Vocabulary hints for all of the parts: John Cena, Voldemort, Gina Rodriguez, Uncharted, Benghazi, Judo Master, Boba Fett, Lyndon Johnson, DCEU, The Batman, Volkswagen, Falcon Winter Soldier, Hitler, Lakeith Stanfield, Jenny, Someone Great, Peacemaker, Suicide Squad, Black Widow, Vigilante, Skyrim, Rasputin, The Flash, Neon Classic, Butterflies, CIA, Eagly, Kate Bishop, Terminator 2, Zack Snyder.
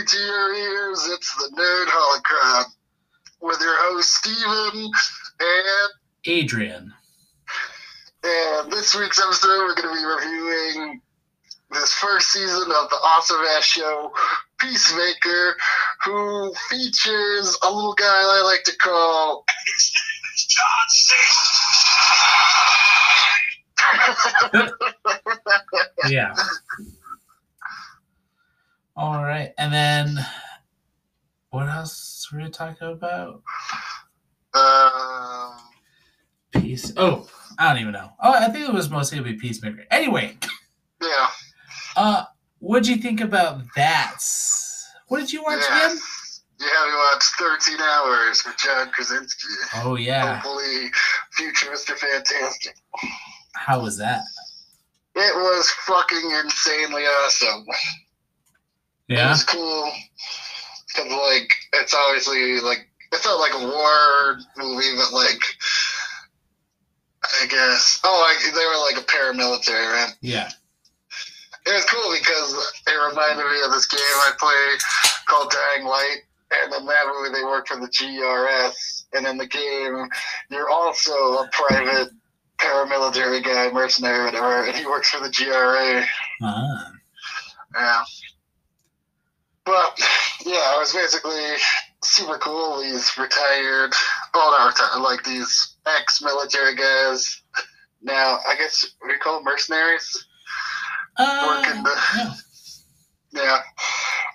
you to your ears, it's the Nerd Holocron with your hosts Steven and Adrian. And this week's episode, we're going to be reviewing this first season of the awesome-ass show, Peacemaker, who features a little guy I like to call... His name is John Cena! Yeah. All right, and then what else were we talking about? Peace. Oh, I don't even know. Oh, I think it was mostly to be Peacemaker. Anyway. Yeah. What'd you think about that? What did you watch again? You had to watch 13 Hours with John Krasinski. Oh yeah. Hopefully, future Mr. Fantastic. How was that? It was fucking insanely awesome. Yeah. It was cool because, like, it's obviously, like, it felt like a war movie, but, like, I guess, they were, like, a paramilitary, right? Yeah. It was cool because it reminded me of this game I play called Dying Light, and in that movie they work for the GRS, and in the game you're also a private paramilitary guy, mercenary, whatever, and he works for the GRA. Ah. Yeah. But, yeah, it was basically super cool. These retired, these ex-military guys. Now, I guess we call them mercenaries.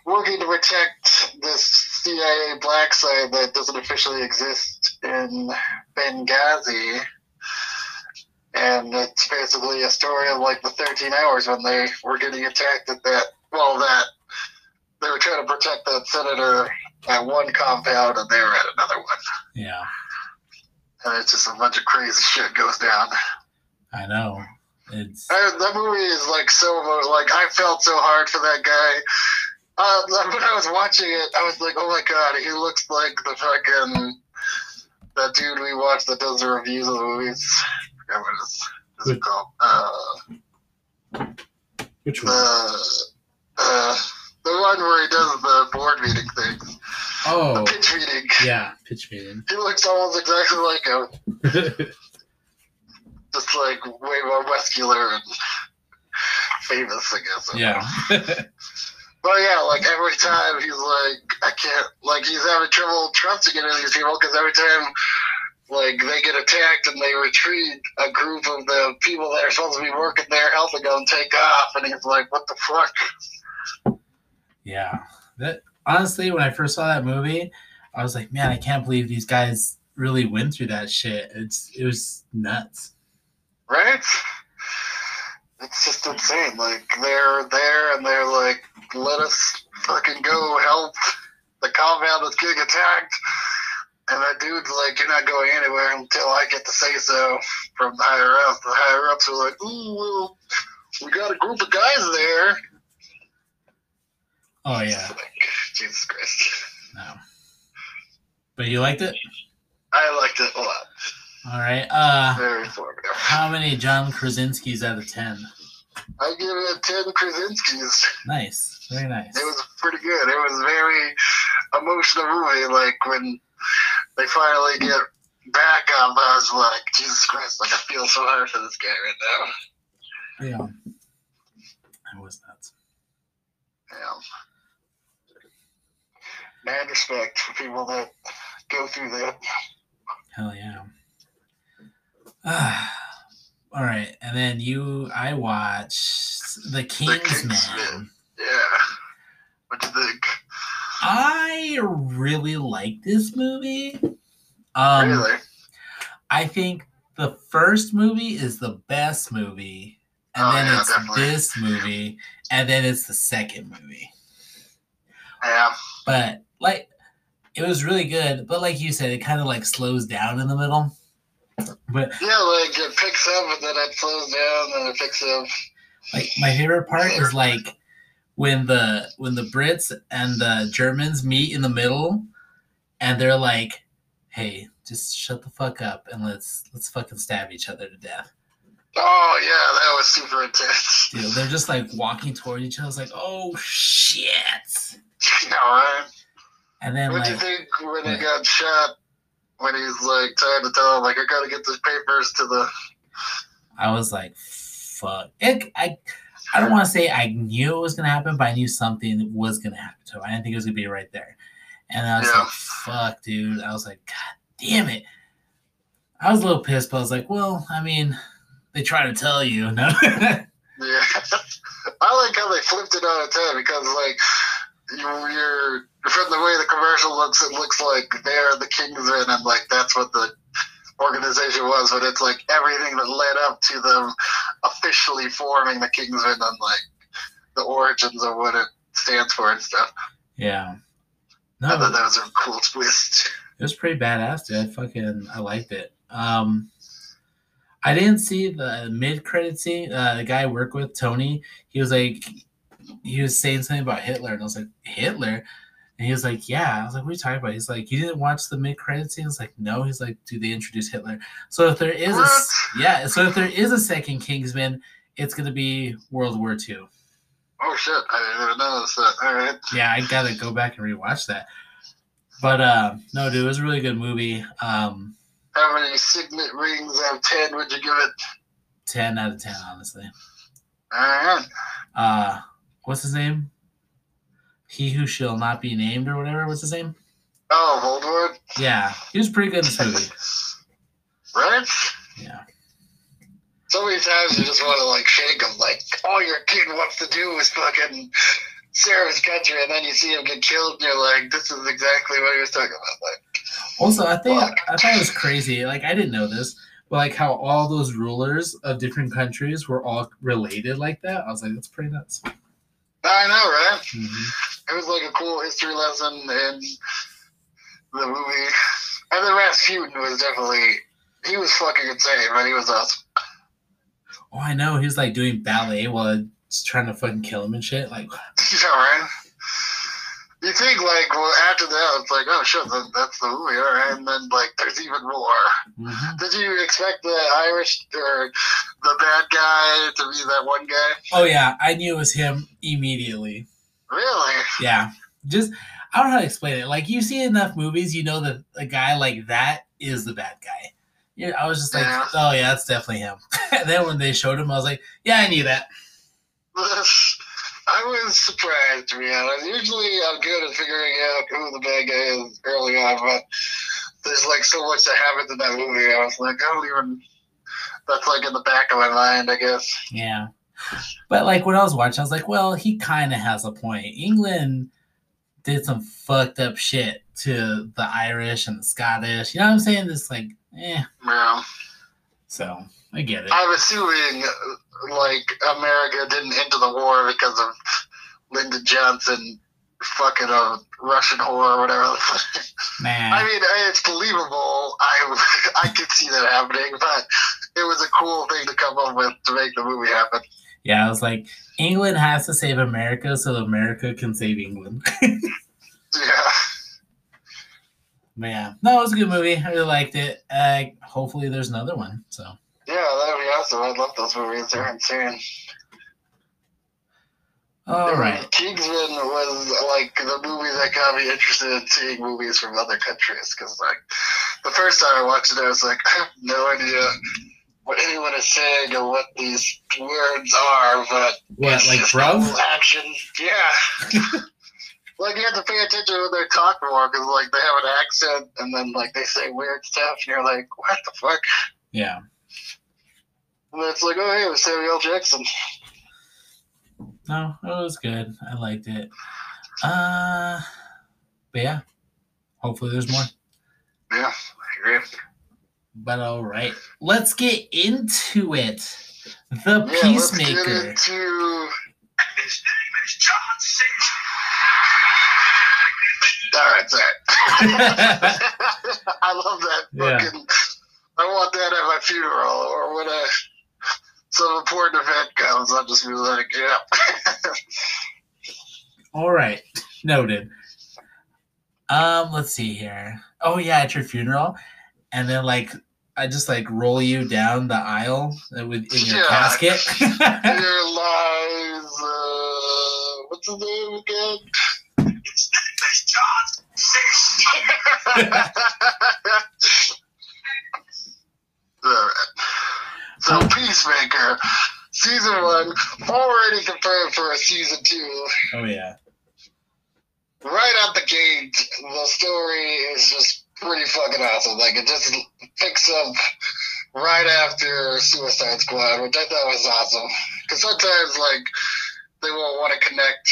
Working to protect this CIA black site that doesn't officially exist in Benghazi. And it's basically a story of, like, the 13 hours when they were getting attacked at that, they were trying to protect that senator at one compound, and they were at another one. Yeah. And it's just a bunch of crazy shit goes down. I know. That movie is, like, so... Like, I felt so hard for that guy. When I was watching it, I was like, oh, my God, he looks like the fucking... That dude we watched that does the reviews of the movies. I forgot what it's called. Which one? The one where he does the board meeting thing. Oh. The pitch meeting. Yeah, pitch meeting. He looks almost exactly like him. Just like way more muscular and famous, I guess. Yeah. But yeah, like every time he's like, I can't, like he's having trouble trusting any of these people because every time like they get attacked and they retreat, a group of the people that are supposed to be working there helping them take off. And he's like, what the fuck? Yeah, that honestly, when I first saw that movie, I was like, "Man, I can't believe these guys really went through that shit." It was nuts, right? It's just insane. Like they're there, and they're like, "Let us fucking go help the compound that's getting attacked." And that dude's like, "You're not going anywhere until I get to say so from the higher up." The higher ups are like, "Ooh, well, we got a group of guys there." Oh, yeah. Jesus Christ. No. But you liked it? I liked it a lot. All right. Very formative. How many John Krasinskis out of 10? I give it 10 Krasinskis. Nice. Very nice. It was pretty good. It was a very emotional movie. Like, when they finally get back up, I was like, Jesus Christ, like, I feel so hard for this guy right now. Yeah. I was nuts. Yeah. Mad respect for people that go through that. Hell yeah. All right, and then I watched The Kingsman. Yeah. What do you think? I really like this movie. Really? I think the first movie is the best movie, and this movie, and then it's the second movie. Yeah. But, like, it was really good, but like you said, it kind of like slows down in the middle. But yeah, like it picks up and then it slows down and it picks up. Like my favorite part is like when the Brits and the Germans meet in the middle, and they're like, "Hey, just shut the fuck up and let's fucking stab each other to death." Oh yeah, that was super intense. Dude, they're just like walking toward each other. It's like, oh shit. No, right? And then, what do you think when he got shot? When he's like trying to tell him, like, I gotta get these papers to the. I was like, fuck. I don't want to say I knew it was gonna happen, but I knew something was gonna happen to him. I didn't think it was gonna be right there. And I was like, fuck, dude. I was like, God damn it. I was a little pissed, but I was like, well, I mean, they try to tell you. No? Yeah. I like how they flipped it on its head because, like, you're from the way the commercial looks, it looks like they're the Kingsmen, and, like, that's what the organization was. But it's, like, everything that led up to them officially forming the Kingsmen and, like, the origins of what it stands for and stuff. Yeah. No, I thought that was a cool twist. It was pretty badass, dude. I liked it. I didn't see the mid-credit scene. The guy I work with, Tony, he was saying something about Hitler, and I was like, Hitler? And he was like, yeah. I was like, what are you talking about? He's like, you didn't watch the mid-credit scene? I was like, no. He's like, dude, they introduced Hitler. So if there is a second Kingsman, it's gonna be World War II. Oh shit! I didn't even notice that. All right. Yeah, I gotta go back and rewatch that. But no, dude, it was a really good movie. How many signet rings out of 10 would you give it? 10 out of 10, honestly. All right. What's his name? He who shall not be named, or whatever. What's his name? Oh, Voldemort. Yeah, he was pretty good in this movie. Right? Yeah. So many times you just want to, like, shake him, like, all your kid wants to do is fucking serve his country, and then you see him get killed, and you're like, this is exactly what he was talking about. Like, also, I thought it was crazy. Like, I didn't know this, but, like, how all those rulers of different countries were all related like that. I was like, that's pretty nuts. I know, right? Mm-hmm. It was, like, a cool history lesson in the movie. And then Rasputin was definitely, he was fucking insane, but he was awesome. Oh, I know. He was, like, doing ballet while trying to fucking kill him and shit. Like, yeah, right? You think, like, well, after that, it's like, oh, shit, that's the movie, all right? And then, like, there's even more. Mm-hmm. Did you expect the Irish or the bad guy to be that one guy? Oh, yeah. I knew it was him immediately. Really? Yeah. Just, I don't know how to explain it. Like, you see enough movies, you know that a guy like that is the bad guy. Yeah, I was just like, oh, yeah, that's definitely him. And then when they showed him, I was like, yeah, I knew that. I was surprised, to be honest. Usually I'm good at figuring out who the bad guy is early on, but there's, like, so much that happens in that movie. I was like, I don't even – that's, like, in the back of my mind, I guess. Yeah. But, like, when I was watching, I was like, well, he kind of has a point. England did some fucked up shit to the Irish and the Scottish. You know what I'm saying? This, like – Yeah. So, I get it. I'm assuming, like, America didn't enter the war because of Lyndon Johnson fucking a Russian whore or whatever. Man. I mean, it's believable. I could see that happening, but it was a cool thing to come up with to make the movie happen. Yeah, I was like, England has to save America so America can save England. Yeah. But yeah, no, it was a good movie. I really liked it. Hopefully there's another one. So yeah, that would be awesome. I love those movies. They're insane. All right. Kingsman was, like, the movie that got me interested in seeing movies from other countries. Because, like, the first time I watched it, I was like, I have no idea what anyone is saying or what these words are. But what, like, bro? Action. Yeah. Like, you have to pay attention when they talk more, because, like, they have an accent, and then, like, they say weird stuff, and you're like, what the fuck? Yeah. And it's like, oh, hey, it was Samuel Jackson. No, it was good. I liked it. But, yeah. Hopefully there's more. Yeah, I agree. But, all right. Let's get into it. The Peacemaker. Let's get into... His name is John Cena. All right. I love that. Yeah. Fucking, I want that at my funeral, or when some important event comes, I'll just be like, yeah. All right. Noted. Let's see here. Oh, yeah, at your funeral. And then, like, I just, like, roll you down the aisle in your casket. Here lies, what's his name again? Six, John. Six. So Peacemaker, season one, already confirmed for a season two. Oh, yeah. Right out the gate, the story is just pretty fucking awesome. Like, it just picks up right after Suicide Squad, which I thought was awesome. Because sometimes, like, they won't want to connect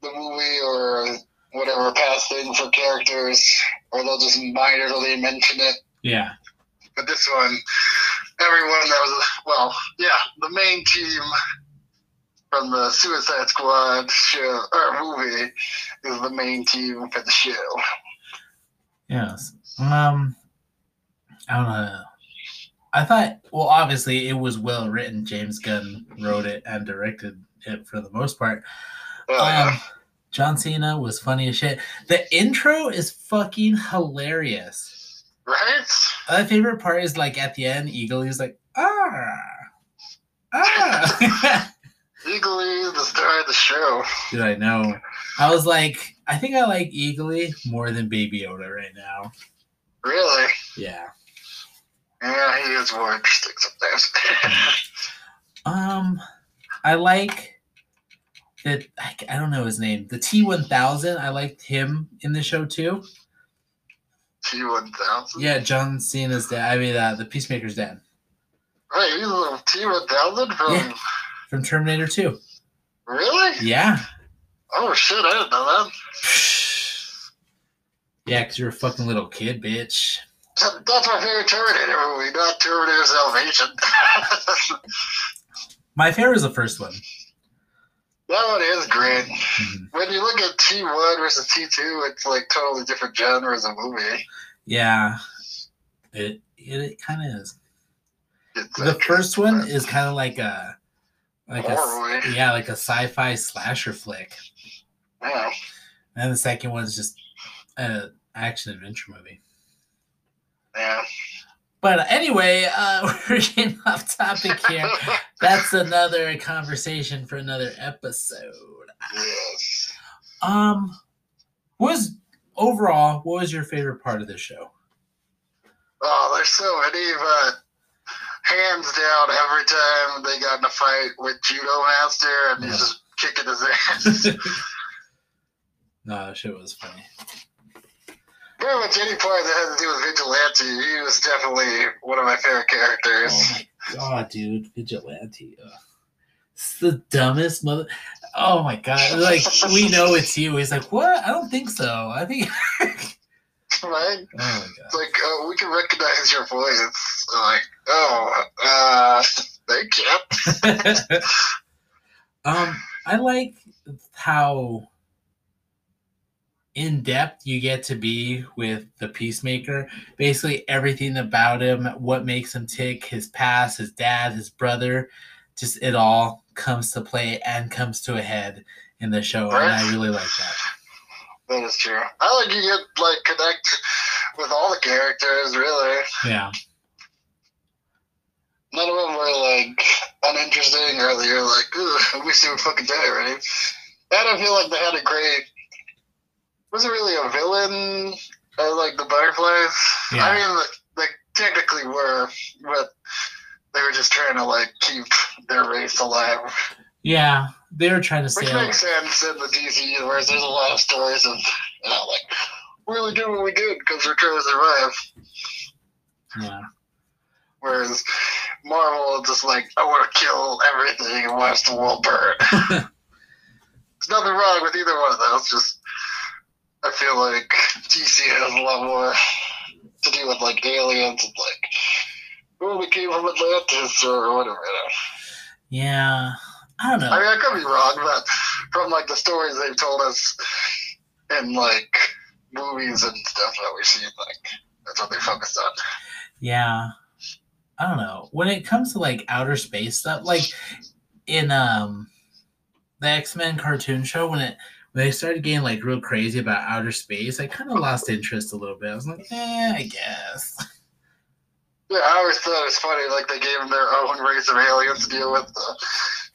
the movie or whatever past thing for characters, or they'll just minorly mention it. Yeah. But this one, everyone that was, well, yeah, the main team from the Suicide Squad show, or movie, is the main team for the show. Yes. I don't know. I thought, well, obviously it was well written. James Gunn wrote it and directed it for the most part. John Cena was funny as shit. The intro is fucking hilarious. Right? My favorite part is, like, at the end, Eagly's like, Eagly is the star of the show. Dude, I know. I was like, I think I like Eagly more than Baby Yoda right now. Really? Yeah. Yeah, he is more interesting sometimes. I like that. I don't know his name. The T-1000. I liked him in the show too. T-1000. Yeah, John Cena's dad. I mean, the Peacemaker's dad. Wait, he's a little T-1000 from. Yeah. From Terminator 2. Really? Yeah. Oh, shit, I didn't know that. Yeah, because you're a fucking little kid, bitch. That's my favorite Terminator movie, not Terminator Salvation. My favorite is the first one. That one is great. Mm-hmm. When you look at T1 versus T2, it's like totally different genres of movie. Yeah. It kind of is. The first one is kind of like a... Like a sci-fi slasher flick. Yeah. And the second one is just an action-adventure movie. Yeah. But anyway, we're getting off topic here. That's another conversation for another episode. Yes. What was your favorite part of the show? Oh, there's so many, but... hands down, every time they got in a fight with Judo Master, and he's just kicking his ass. No, that shit was funny. Pretty much any part that had to do with Vigilante, he was definitely one of my favorite characters. Oh my god, dude, Vigilante. Ugh. It's the dumbest mother... Oh my god, like, we know it's you. He's like, what? I don't think so. I think... Right? Oh my god. It's like, we can recognize your voice. Like, thank you. I like how in depth you get to be with the Peacemaker. Basically, everything about him, what makes him tick, his past, his dad, his brother, just it all comes to play and comes to a head in the show. Right? And I really like that. That is true. I like you get connect with all the characters, really. Yeah. None of them were uninteresting, or they were like, "Ooh, I wish they would fucking die already." And I feel like they had a great. Was it really a villain? Like the Butterflies. Yeah. I mean, they technically were, but they were just trying to keep their race alive. Yeah, they were trying to stay alive. Which makes sense in the DC universe. There's a lot of stories of, we really did what we did because we're trying to survive. Yeah. Whereas Marvel is just I want to kill everything and watch the world burn. There's nothing wrong with either one of those. Just, I feel like DC has a lot more to do with, aliens and, who became from Atlantis or whatever. Yeah. I don't know. I mean, I could be wrong, but from, the stories they've told us in, movies and stuff that we see, that's what they focused on. Yeah. I don't know. When it comes to, outer space stuff, in the X-Men cartoon show, when they started getting, real crazy about outer space, I kind of lost interest a little bit. I was like, I guess. Yeah, I always thought it was funny, they gave them their own race of aliens to deal with the...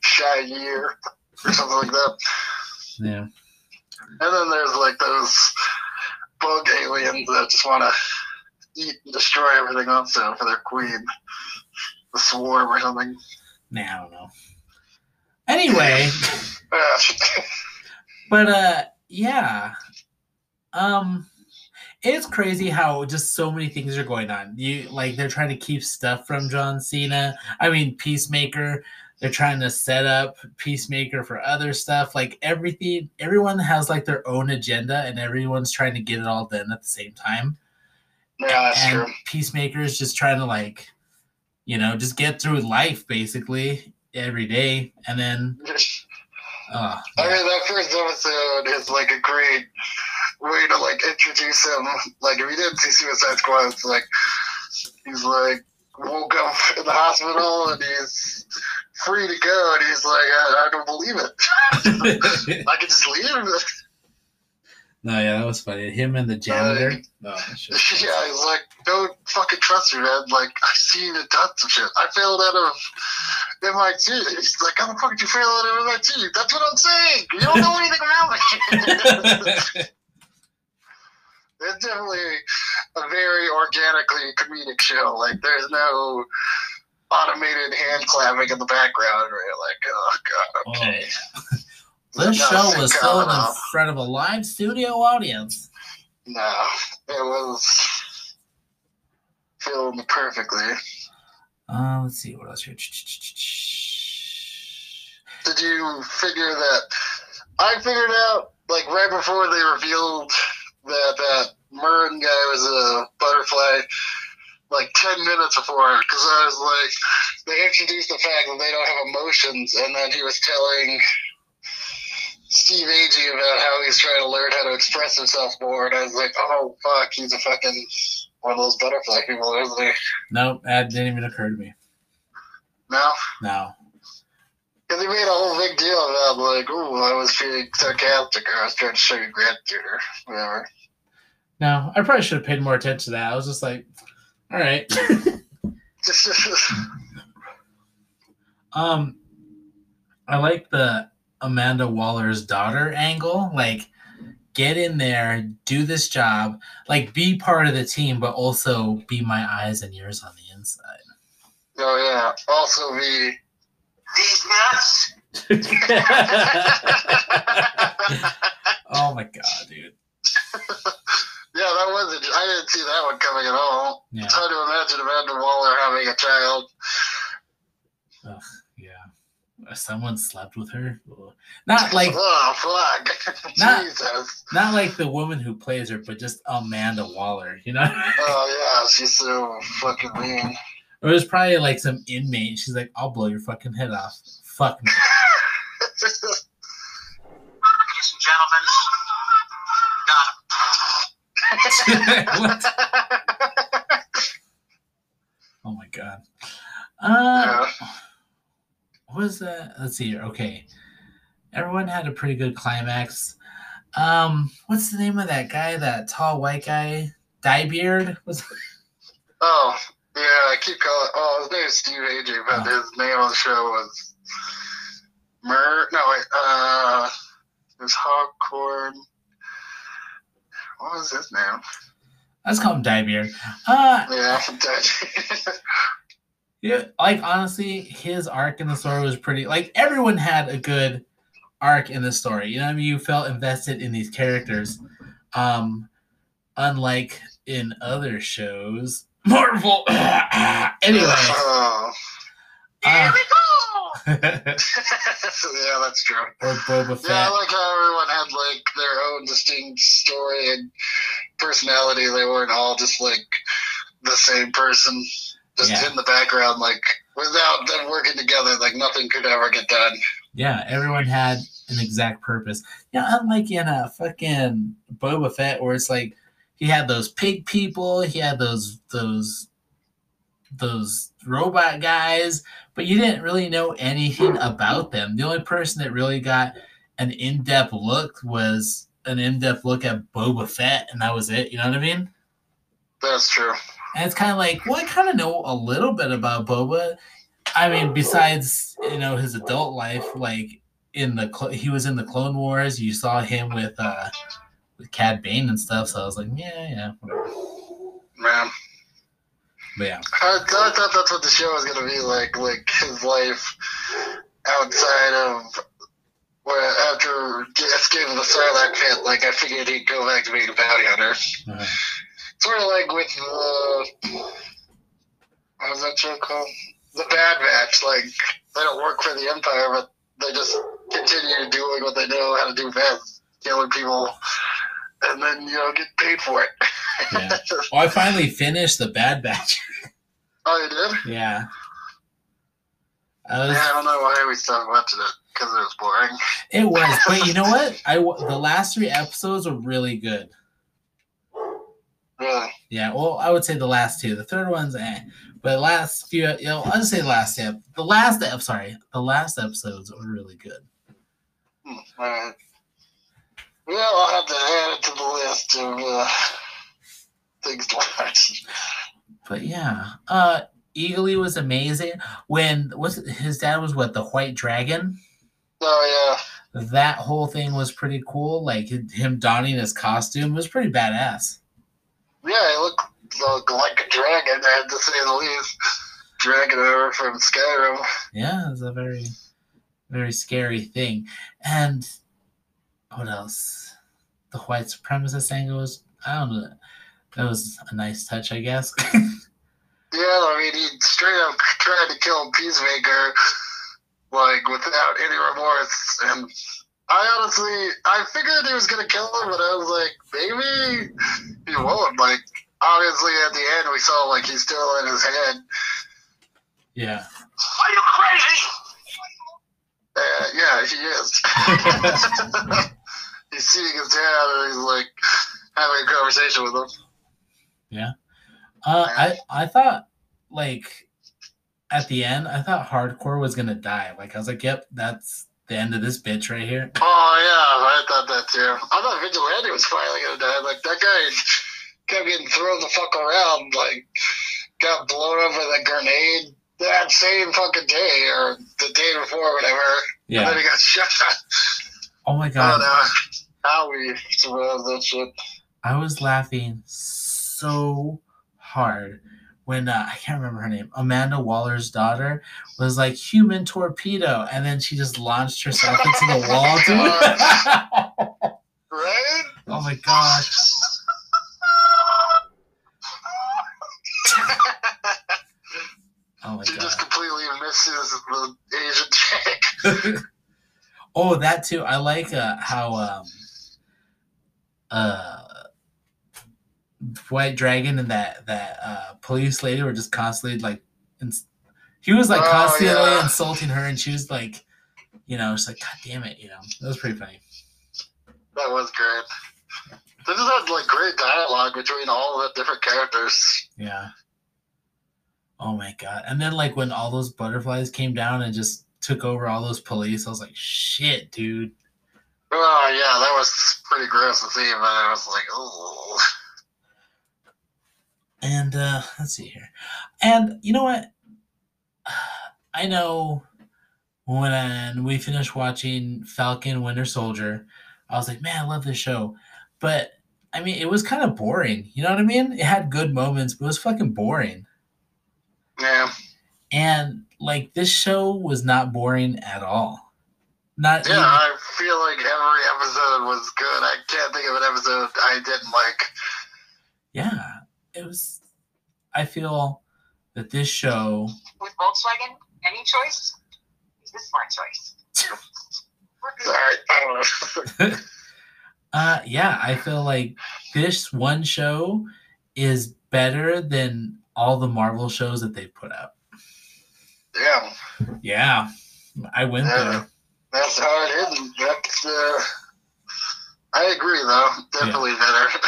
shy year or something like that. Yeah. And then there's like those bug aliens that just want to eat and destroy everything also for their queen. The swarm or something. Nah, I don't know. Anyway. But, yeah. It's crazy how just so many things are going on. You like they're trying to keep stuff from John Cena. I mean, Peacemaker. They're trying to set up Peacemaker for other stuff. Like everything, everyone has like their own agenda, and everyone's trying to get it all done at the same time. Yeah, that's and true. Peacemaker is just trying to like, you know, just get through life basically every day, and then. I mean, that first episode is like a great way to like introduce him. Like, if you didn't see Suicide Squad, it's like he's like woke up in the hospital and he's free to go, and he's like, I don't believe it. I can just leave. No, yeah, that was funny. Him and the janitor. Yeah, he's like, don't fucking trust me, man. Like, I've seen a ton of shit. I failed out of MIT. He's like, how the fuck did you fail out of MIT? That's what I'm saying. You don't know anything about me. It's definitely a very organically comedic show. Like, there's no automated hand clapping in the background where you're like, oh, God, okay. Oh, yeah. This show was filmed in front of a live studio audience. No, it was filmed perfectly. Let's see, what else here? Did you figure that? I figured out, like, right before they revealed that that Murn guy was a butterfly, like 10 minutes before, because I was like, they introduced the fact that they don't have emotions, and then he was telling Steve Agee about how he's trying to learn how to express himself more, and I was like, oh, fuck, he's a fucking one of those butterfly people, isn't he? No, that didn't even occur to me. No? No. Because he made a whole big deal about, like, ooh, I was feeling sarcastic, or I was trying to show you gratitude, or whatever. No, I probably should have paid more attention to that. I was just like, all right. I like the Amanda Waller's daughter angle, like get in there, do this job, like be part of the team, but also be my eyes and ears on the inside. Oh yeah, also be these nuts. Oh my god, dude. Yeah, that wasn't. I didn't see that one coming at all. Yeah. It's hard to imagine Amanda Waller having a child. Ugh. Someone slept with her. Not like, oh, fuck. Not like the woman who plays her, but just Amanda Waller, you know? Oh, yeah, she's so fucking mean. Or it was probably like some inmate. She's like, I'll blow your fucking head off. Fuck me. Ladies and gentlemen, got him. What? Oh, my God. Yeah. What was that? Let's see here. Okay. Everyone had a pretty good climax. What's the name of that guy, that tall white guy? Dyebeard? Oh, yeah, I keep calling. Oh, his name is Steve Agee, but his name on the show was it was Hawkhorn. What was his name? Let's call him Dyebeard. Yeah, Dyebeard. Yeah, like honestly, his arc in the story was pretty. Like everyone had a good arc in the story. You know what I mean? You felt invested in these characters, unlike in other shows. Marvel. Anyway, here we go. Yeah, that's true. Or Boba Fett. Yeah, I like how everyone had like their own distinct story and personality. They weren't all just like the same person. Just in the background, like, without them working together, like, nothing could ever get done. Yeah, everyone had an exact purpose. Yeah, unlike in a fucking Boba Fett, where it's like, he had those pig people, he had those robot guys, but you didn't really know anything about them. The only person that really got an in-depth look was an in-depth look at Boba Fett, and that was it. You know what I mean? That's true. And it's kind of like, well, I kind of know a little bit about Boba. I mean, besides, you know, his adult life, like, in the he was in the Clone Wars. You saw him with Cad Bane and stuff. So I was like, yeah, whatever. Man. But yeah, I thought that's what the show was gonna be like. Like his life outside of after escaping the Sarlacc pit. Like I figured he'd go back to being a bounty hunter. Right. Sort of like with what was that show called? The Bad Batch. Like they don't work for the Empire, but they just continue doing what they know how to do best, killing people, and then get paid for it. Yeah. Well, I finally finished The Bad Batch. Oh, you did? Yeah. I don't know why I always stopped watching it, because it was boring. It was, but you know what? The last three episodes were really good. Really? Yeah, well, I would say the last two. The third one's but the last few, I'll just say the last episodes were really good. All right. Well, I'll have to add it to the list of things to watch. But yeah, Eagly was amazing. His dad was the White Dragon? Oh yeah. That whole thing was pretty cool. Like him donning his costume was pretty badass. Yeah, he looked like a dragon, I had to say the least. Dragon over from Skyrim. Yeah, it's a very, very scary thing. And what else? The white supremacist angle was, I don't know. That was a nice touch, I guess. Yeah, I mean, he straight up tried to kill Peacemaker, without any remorse. And I honestly, I figured he was going to kill him, but I was like, maybe he won't. Obviously at the end we saw, he's still in his head. Yeah. Are you crazy? Yeah, he is. He's seeing his dad, and he's, having a conversation with him. Yeah. I thought, at the end, I thought Hardcore was going to die. I was like, yep, that's the end of this bitch right here. Oh, yeah, I thought that, too. I thought Vigilante was finally going to die. That guy kept getting thrown the fuck around, got blown up with a grenade that same fucking day, or the day before, or whatever. Yeah. And then he got shot. Oh, my God. I don't know how we survived that shit. I was laughing so hard when, I can't remember her name, Amanda Waller's daughter was human torpedo, and then she just launched herself into the wall, dude. Right? Oh, my gosh. Oh my God. Just completely misses the Asian chick. Oh, that too. I how White Dragon and that police lady were just constantly he was constantly insulting her, and she was she's like, God damn it, That was pretty funny. That was great. They just had great dialogue between all the different characters. Yeah. Oh, my God. And then, when all those butterflies came down and just took over all those police, I was like, shit, dude. Oh, yeah, that was pretty gross to see, but I was like, oh. And, let's see here. And, you know what? I know when we finished watching Falcon Winter Soldier, I was like, man, I love this show. But, I mean, it was kind of boring. You know what I mean? It had good moments, but it was fucking boring. Yeah. And, this show was not boring at all. Not. Yeah, even. I feel like every episode was good. I can't think of an episode I didn't like. Yeah. It was. I feel that this show. With Volkswagen, any choice? Is this my choice? Sorry, I don't know. Yeah, I feel this one show is better than all the Marvel shows that they put out. Yeah. Yeah. I went there. That's how it is. That's, I agree, though. Definitely better.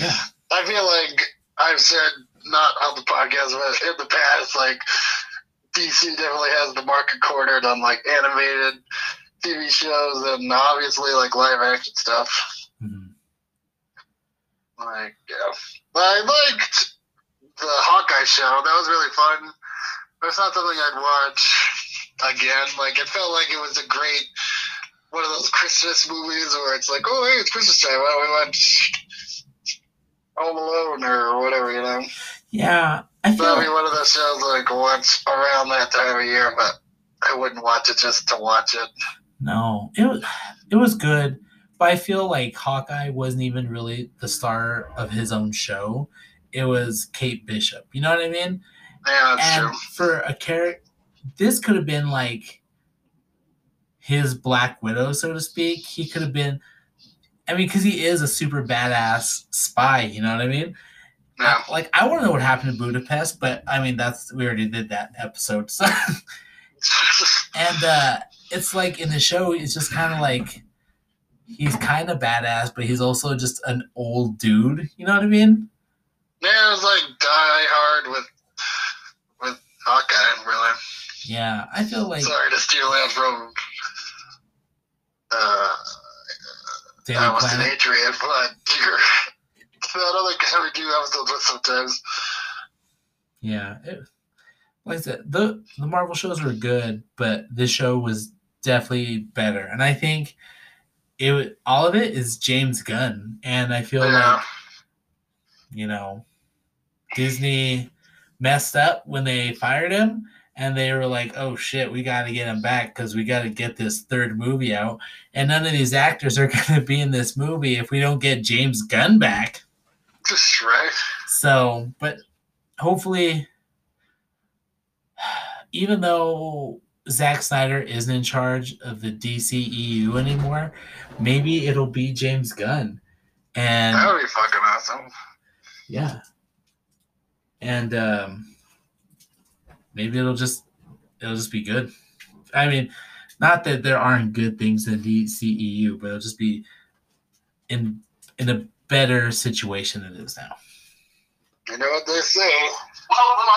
Yeah. I feel I've said, not on the podcast, but in the past, DC definitely has the market cornered on, animated TV shows and, obviously, live-action stuff. Mm-hmm. Yeah. I liked the Hawkeye show. That was really fun. But it's not something I'd watch again. It felt like it was a great one of those Christmas movies where it's like, oh, hey, it's Christmas time. Why don't we watch Home Alone or whatever, you know? Yeah. That'd be one of those shows like once around that time of year, but I wouldn't watch it just to watch it. No. It was good, but I feel like Hawkeye wasn't even really the star of his own show. It was Kate Bishop. You know what I mean? Yeah, that's true. For a character, this could have been like his Black Widow, so to speak. He could have been, I mean, because he is a super badass spy, you know what I mean? Yeah. Like, I want to know what happened in Budapest, but I mean, we already did that episode. So. And it's like in the show, it's just kind of like, he's kind of badass, but he's also just an old dude, you know what I mean? Yeah, it was like Die Hard with Hawkeye, really. Yeah, I feel like... Sorry to steal that from... I was an Adrian, but that other guy we do episodes with sometimes. Yeah. Like I said, the Marvel shows were good, but this show was definitely better. And I think all of it is James Gunn. And I feel like, you know, Disney messed up when they fired him. And they were like, oh, shit, we got to get him back because we got to get this third movie out. And none of these actors are going to be in this movie if we don't get James Gunn back. That's right. So, but hopefully, even though Zack Snyder isn't in charge of the DCEU anymore, maybe it'll be James Gunn. And that would be fucking awesome. Yeah. And, maybe it'll just be good. I mean, not that there aren't good things in DCEU, but it'll just be in a better situation than it is now. You know what they say. Oh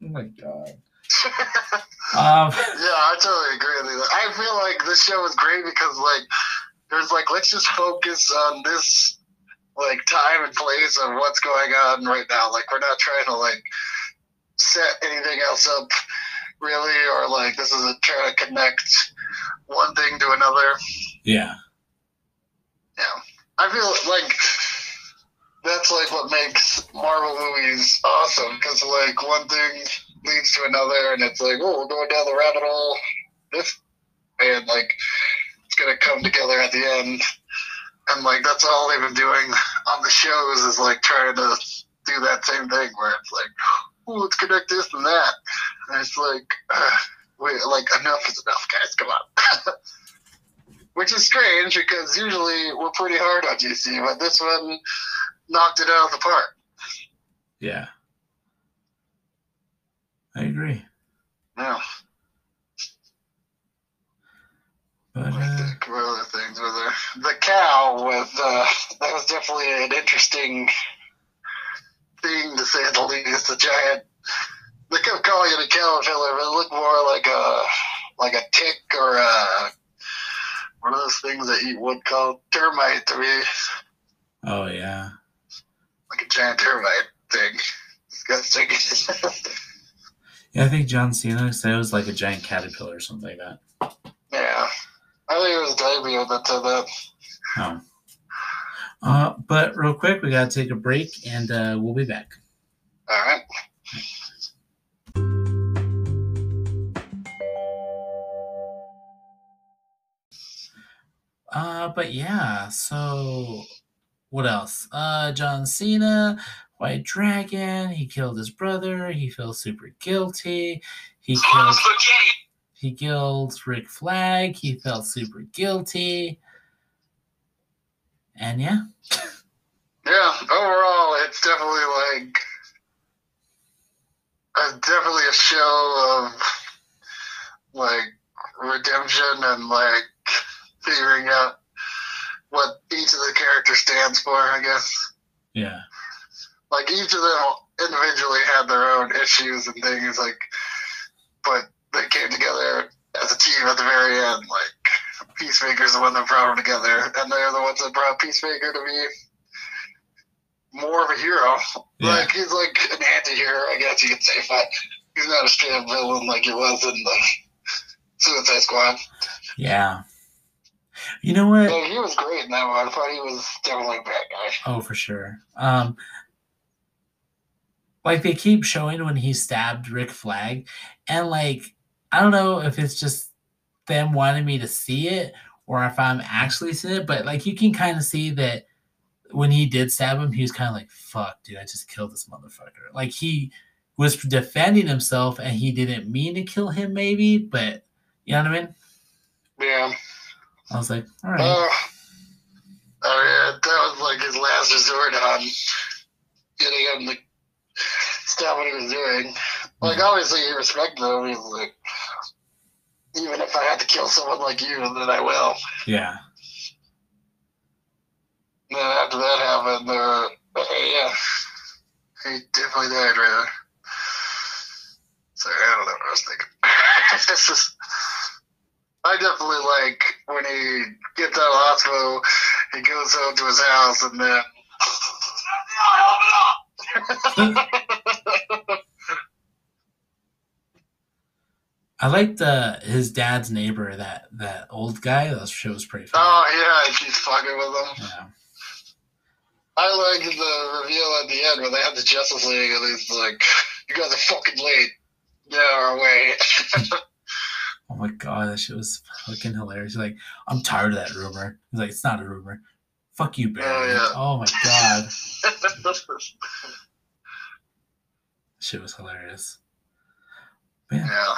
my god. Yeah, I totally agree with you. I feel like this show is great because let's just focus on this time and place of what's going on right now. Like, we're not trying to, set anything else up, really, or, this isn't trying to connect one thing to another. Yeah. Yeah. I feel like that's, what makes Marvel movies awesome, because, one thing leads to another, and it's oh, we're going down the rabbit hole, and, it's going to come together at the end. And, that's all they've been doing on the shows is, trying to do that same thing where it's oh, let's connect this and that. And it's enough is enough, guys. Come on. Which is strange because usually we're pretty hard on DC, but this one knocked it out of the park. Yeah. I agree. Yeah. But, what other things were there? The cow was that was definitely an interesting thing to say the least. The giant, they kept calling it a caterpillar, but it looked more like a tick or one of those things that you would call termite to me. Oh yeah, like a giant termite thing. Disgusting. Yeah, I think John Cena said it was like a giant caterpillar or something like that. Yeah. I think it was Davey that said that. Oh. But real quick, we got to take a break, and we'll be back. All right. But yeah, so what else? John Cena, White Dragon, he killed his brother. He feels super guilty. He killed Rick Flag. He felt super guilty. And yeah. Yeah, overall, it's definitely a show of redemption and figuring out what each of the characters stands for, I guess. Yeah. Each of them individually had their own issues and things, but they came together as a team at the very end. Peacemaker's the one that brought them together, and they're the ones that brought Peacemaker to be more of a hero. Yeah. He's an anti-hero, I guess you could say, but he's not a straight villain like he was in the Suicide Squad. Yeah. You know what? Yeah, he was great in that one. I thought he was definitely a bad guy. Oh, for sure. Like, they keep showing when he stabbed Rick Flag, and, like, I don't know if it's just them wanting me to see it or if I'm actually seeing it, but, like, you can kind of see that when he did stab him, he was kind of like, fuck, dude, I just killed this motherfucker. Like, he was defending himself, and he didn't mean to kill him, maybe, but you know what I mean? Yeah. I was like, all right. Oh, yeah, that was like his last resort on getting him to stop what he was doing. Like, obviously, you respect him. He's like, even if I have to kill someone like you, then I will. Yeah. And then after that happened, yeah, he definitely died right there. Sorry, I don't know what I was thinking. This is... I definitely like when he gets out of the hospital, he goes home to his house, and then I like his dad's neighbor, that old guy. That shit was pretty funny. Oh yeah, he's fucking with him. Yeah. I like the reveal at the end where they have the Justice League, and he's like, "You guys are fucking late. Get out of our way." Oh my god, that shit was fucking hilarious. He's like, I'm tired of that rumor. He's like, it's not a rumor. Fuck you, Barry. Oh, yeah. Oh my god. Shit was hilarious. Man. Yeah.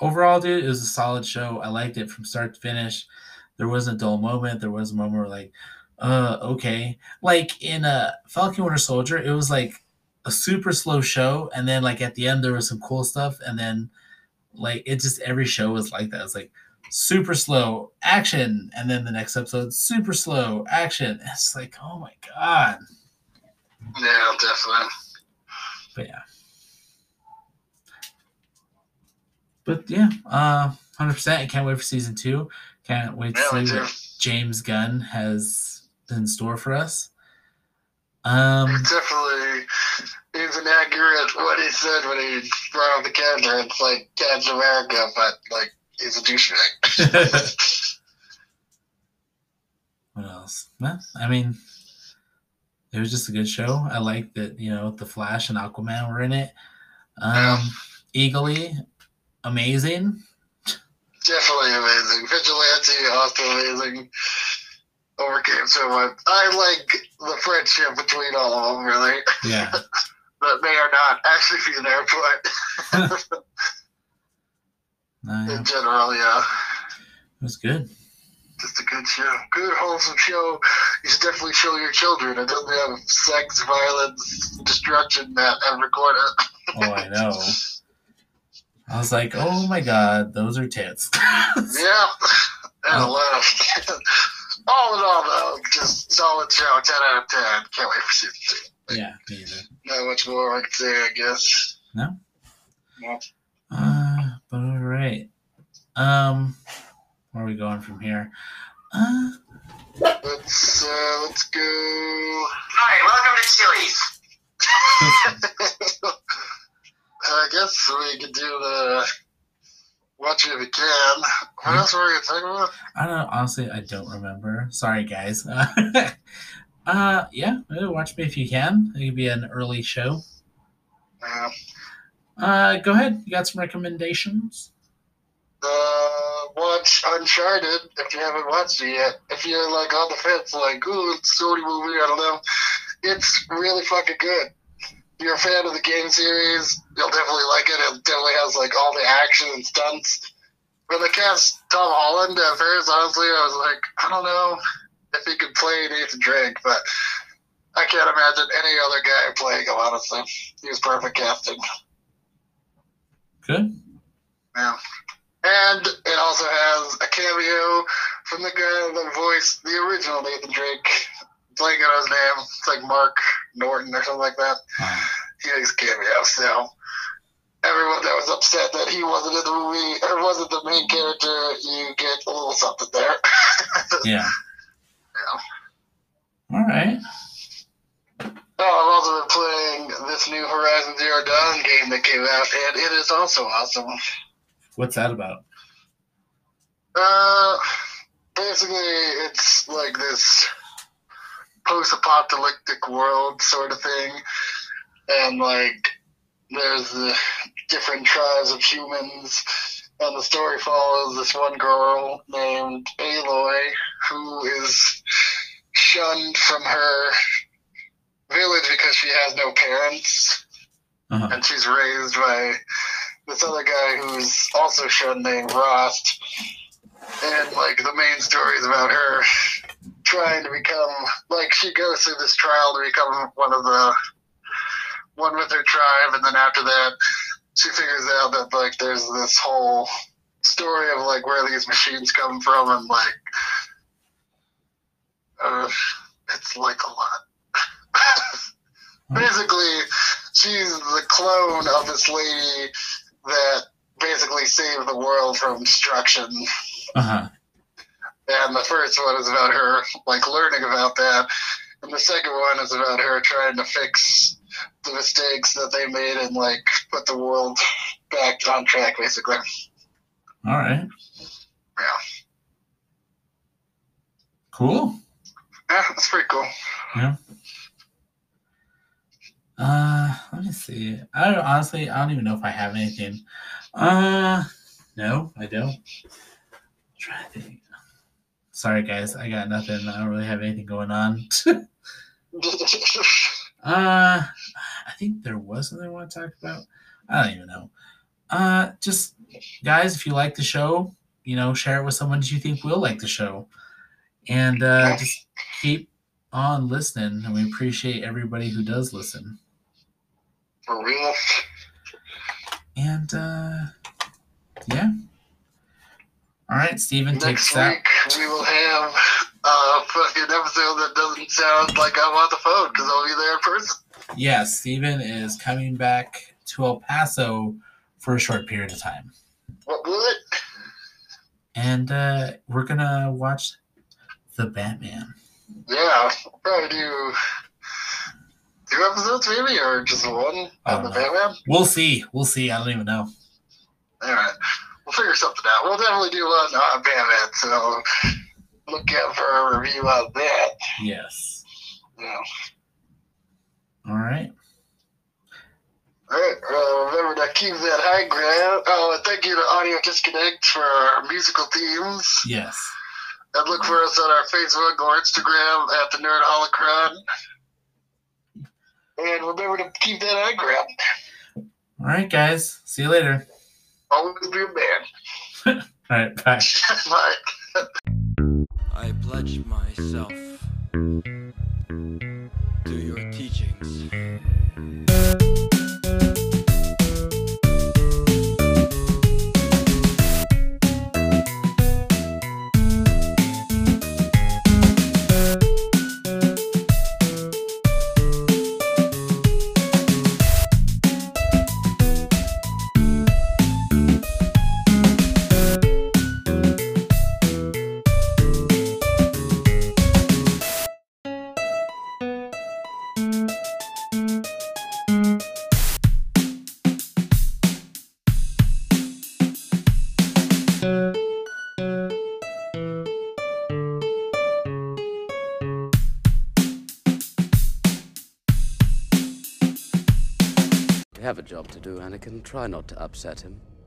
Overall, dude, it was a solid show. I liked it from start to finish. There wasn't a dull moment. There was a moment where, like, okay. Like in Falcon Winter Soldier, it was like a super slow show. And then, like, at the end, there was some cool stuff. And then, like, it just, every show was like that. It was like super slow action, and then the next episode super slow action. It's like, oh my god. Yeah, definitely. But yeah, 100%. I can't wait for season 2. Can't wait to see what James Gunn has in store for us. It's definitely isn't accurate what he said when he brought up the character. It's like Captain America, but like he's a douchebag. What else? Well, I mean, it was just a good show. I like that, you know, The Flash and Aquaman were in it. Eagly, amazing. Definitely amazing. Vigilante, also amazing. Overcame so much. I like the friendship between all of them, really. Yeah. But they are not actually being there, but in general, yeah. It was good. Just a good show. Good, wholesome show. You should definitely show your children. It doesn't have sex, violence, destruction that every corner. Oh, I know. I was like, oh my god, those are tits. Yeah. And a lot of all in all, though, just solid show, 10 out of 10. Can't wait for season 2. Yeah, me either. Not much more I can say, I guess. No? But all right. Where are we going from here? Let's go. Hi, welcome to Chili's. I guess we could do the... Watch it if you can. What else were we talking about? I don't know. Honestly, I don't remember. Sorry, guys. Yeah, watch me if you can. It could be an early show. Yeah. Go ahead. You got some recommendations? Watch Uncharted if you haven't watched it yet. If you're like on the fence, like, ooh, it's a Sony movie, I don't know. It's really fucking good. If you're a fan of the game series, you'll definitely like it. It definitely has like all the action and stunts. When they cast Tom Holland at first, honestly, I was like, I don't know if he could play Nathan Drake, but I can't imagine any other guy playing him, honestly. He was perfect casting. Good. Yeah. And it also has a cameo from the guy that voiced the original Nathan Drake. Blanking on his name. It's like Mark Norton or something like that. He makes a cameo, so everyone that was upset that he wasn't in the movie or wasn't the main character, you get a little something there. Yeah. All right. Oh, I've also been playing this new Horizon Zero Dawn game that came out, and it is also awesome. What's that about? Basically, it's like this post-apocalyptic world sort of thing, and like there's the different tribes of humans, and the story follows this one girl named Aloy who is shunned from her village because she has no parents, and she's raised by this other guy who's also shunned named Rost, and like the main story is about her trying to become, like, she goes through this trial to become one with her tribe, and then after that she figures out that like there's this whole story of like where these machines come from, and like it's like a lot. Basically she's the clone of this lady that basically saved the world from destruction. And the first one is about her, like, learning about that. And the second one is about her trying to fix the mistakes that they made and, like, put the world back on track, basically. All right. Yeah. Cool. Yeah, that's pretty cool. Yeah. Let me see. I don't even know if I have anything. No, I don't. Try to think. Sorry, guys. I got nothing. I don't really have anything going on. I think there was something I want to talk about. I don't even know. Just, guys, if you like the show, you know, share it with someone that you think will like the show. And just keep on listening. And we appreciate everybody who does listen. For real. And, yeah. All right, Steven, take us out. Next week, we will have a fucking episode that doesn't sound like I'm on the phone, because I'll be there in person. Yeah, Steven is coming back to El Paso for a short period of time. What? And we're going to watch The Batman. Yeah, we'll probably do 2 episodes, maybe, or just 1 on The Batman? We'll see. I don't even know. All right. We'll figure something out. We'll definitely do one on Batman, so look out for a review on that. Yes. Yeah. All right. All right. Remember to keep that high ground. Oh, thank you to Audio Disconnect for our musical themes. Yes. And look for us on our Facebook or Instagram at the Nerd Holocron. And remember to keep that high ground. All right, guys. See you later. Always be a man. All right, bye. Bye. I pledge myself to your teachings. Job to do, Anakin. Try not to upset him.